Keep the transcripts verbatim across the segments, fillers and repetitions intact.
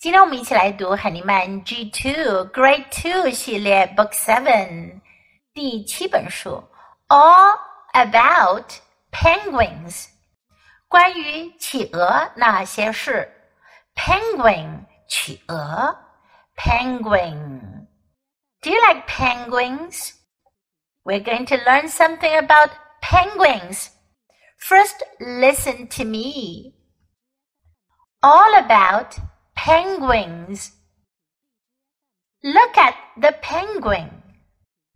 今天我们一起来读海尼曼 G 二 Grade two 系列 Book seven 第七本书 All About Penguins 关于企鹅那些事 Penguin 企鹅 Penguin Do you like penguins? We're going to learn something about penguins. First, listen to me. All about penguins.Penguins. Look at the penguin.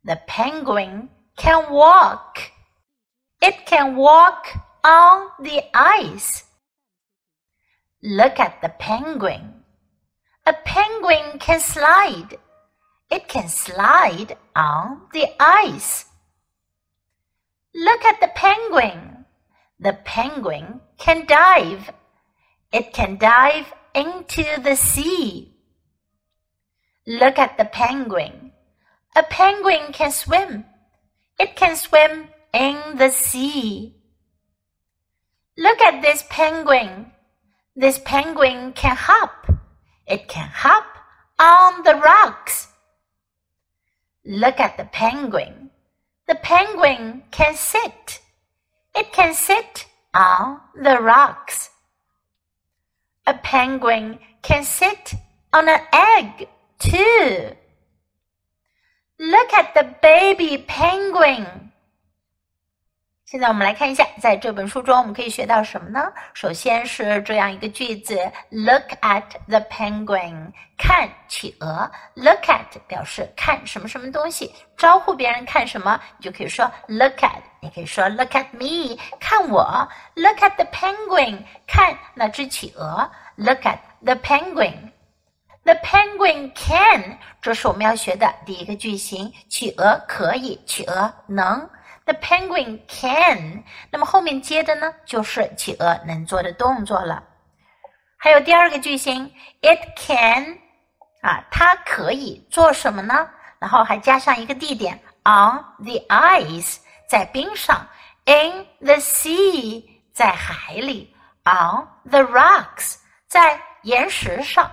The penguin can walk. It can walk on the ice. Look at the penguin. A penguin can slide. It can slide on the ice. Look at the penguin. The penguin can dive. It can dive into the sea. Look at the penguin. A penguin can swim. It can swim in the sea. Look at this penguin. This penguin can hop. It can hop on the rocks. Look at the penguin. The penguin can sit. It can sit on the rocks.A penguin can sit on an egg, too. Look at the baby penguin. 现在我们来看一下，在这本书中我们可以学到什么呢？首先是这样一个句子 Look at the penguin. 看企鹅 Look at 表示看什么什么东西，招呼别人看什么，你就可以说 Look at.你可以说 Look at me, 看我 Look at the penguin, 看那只企鹅 Look at the penguin. The penguin can, 这是我们要学的第一个句型，企鹅可以，企鹅能。The penguin can, 那么后面接的呢，就是企鹅能做的动作了。还有第二个句型 It can, 啊，它可以做什么呢？然后还加上一个地点 On the ice,在冰上 in the sea 在海里 on the rocks 在岩石上。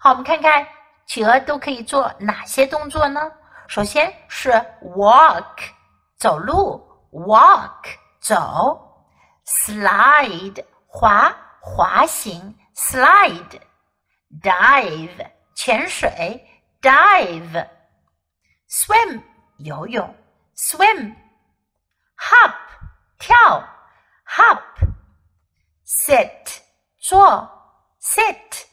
好，我们看看企鹅都可以做哪些动作呢？首先是 walk 走路 walk 走 slide 滑滑行 slide dive 潜水 dive swim 游泳 swim hop 跳 hop sit 坐 sit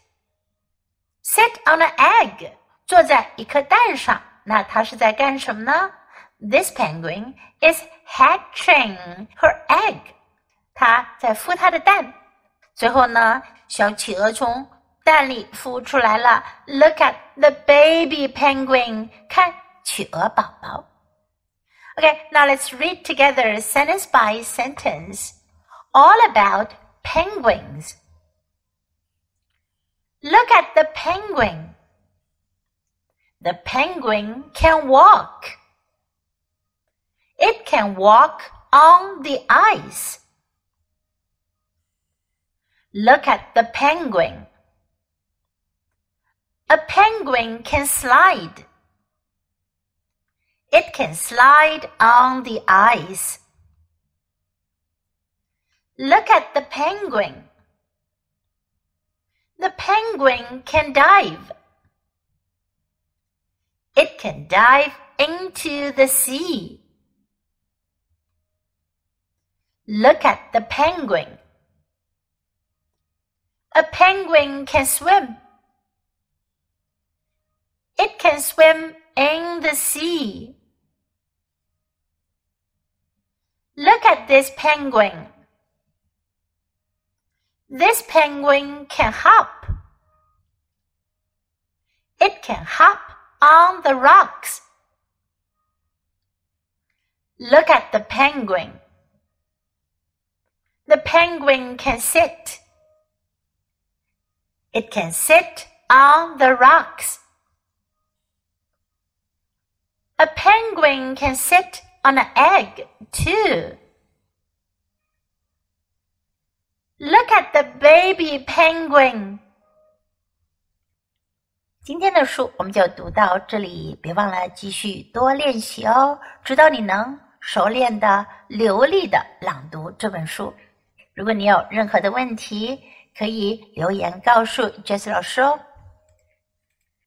sit on an egg 坐在一颗蛋上，那它是在干什么呢？ This penguin is hatching her egg 它在孵它的蛋。最后呢，小企鹅从蛋里孵出来了 Look at the baby penguin 看企鹅宝宝。Okay, now let's read together sentence by sentence. All about penguins. Look at the penguin. The penguin can walk. It can walk on the ice. Look at the penguin. A penguin can slide.It can slide on the ice. Look at the penguin. The penguin can dive. It can dive into the sea. Look at the penguin. A penguin can swim. It can swim in the sea.Look at this penguin. This penguin can hop. It can hop on the rocks. Look at the penguin. The penguin can sit. It can sit on the rocks. A penguin can sit on an egg, too. Look at the baby penguin. 今天的书我们就读到这里，别忘了继续多练习哦，直到你能熟练的、流利的朗读这本书。如果你有任何的问题，可以留言告诉Jessie老师哦。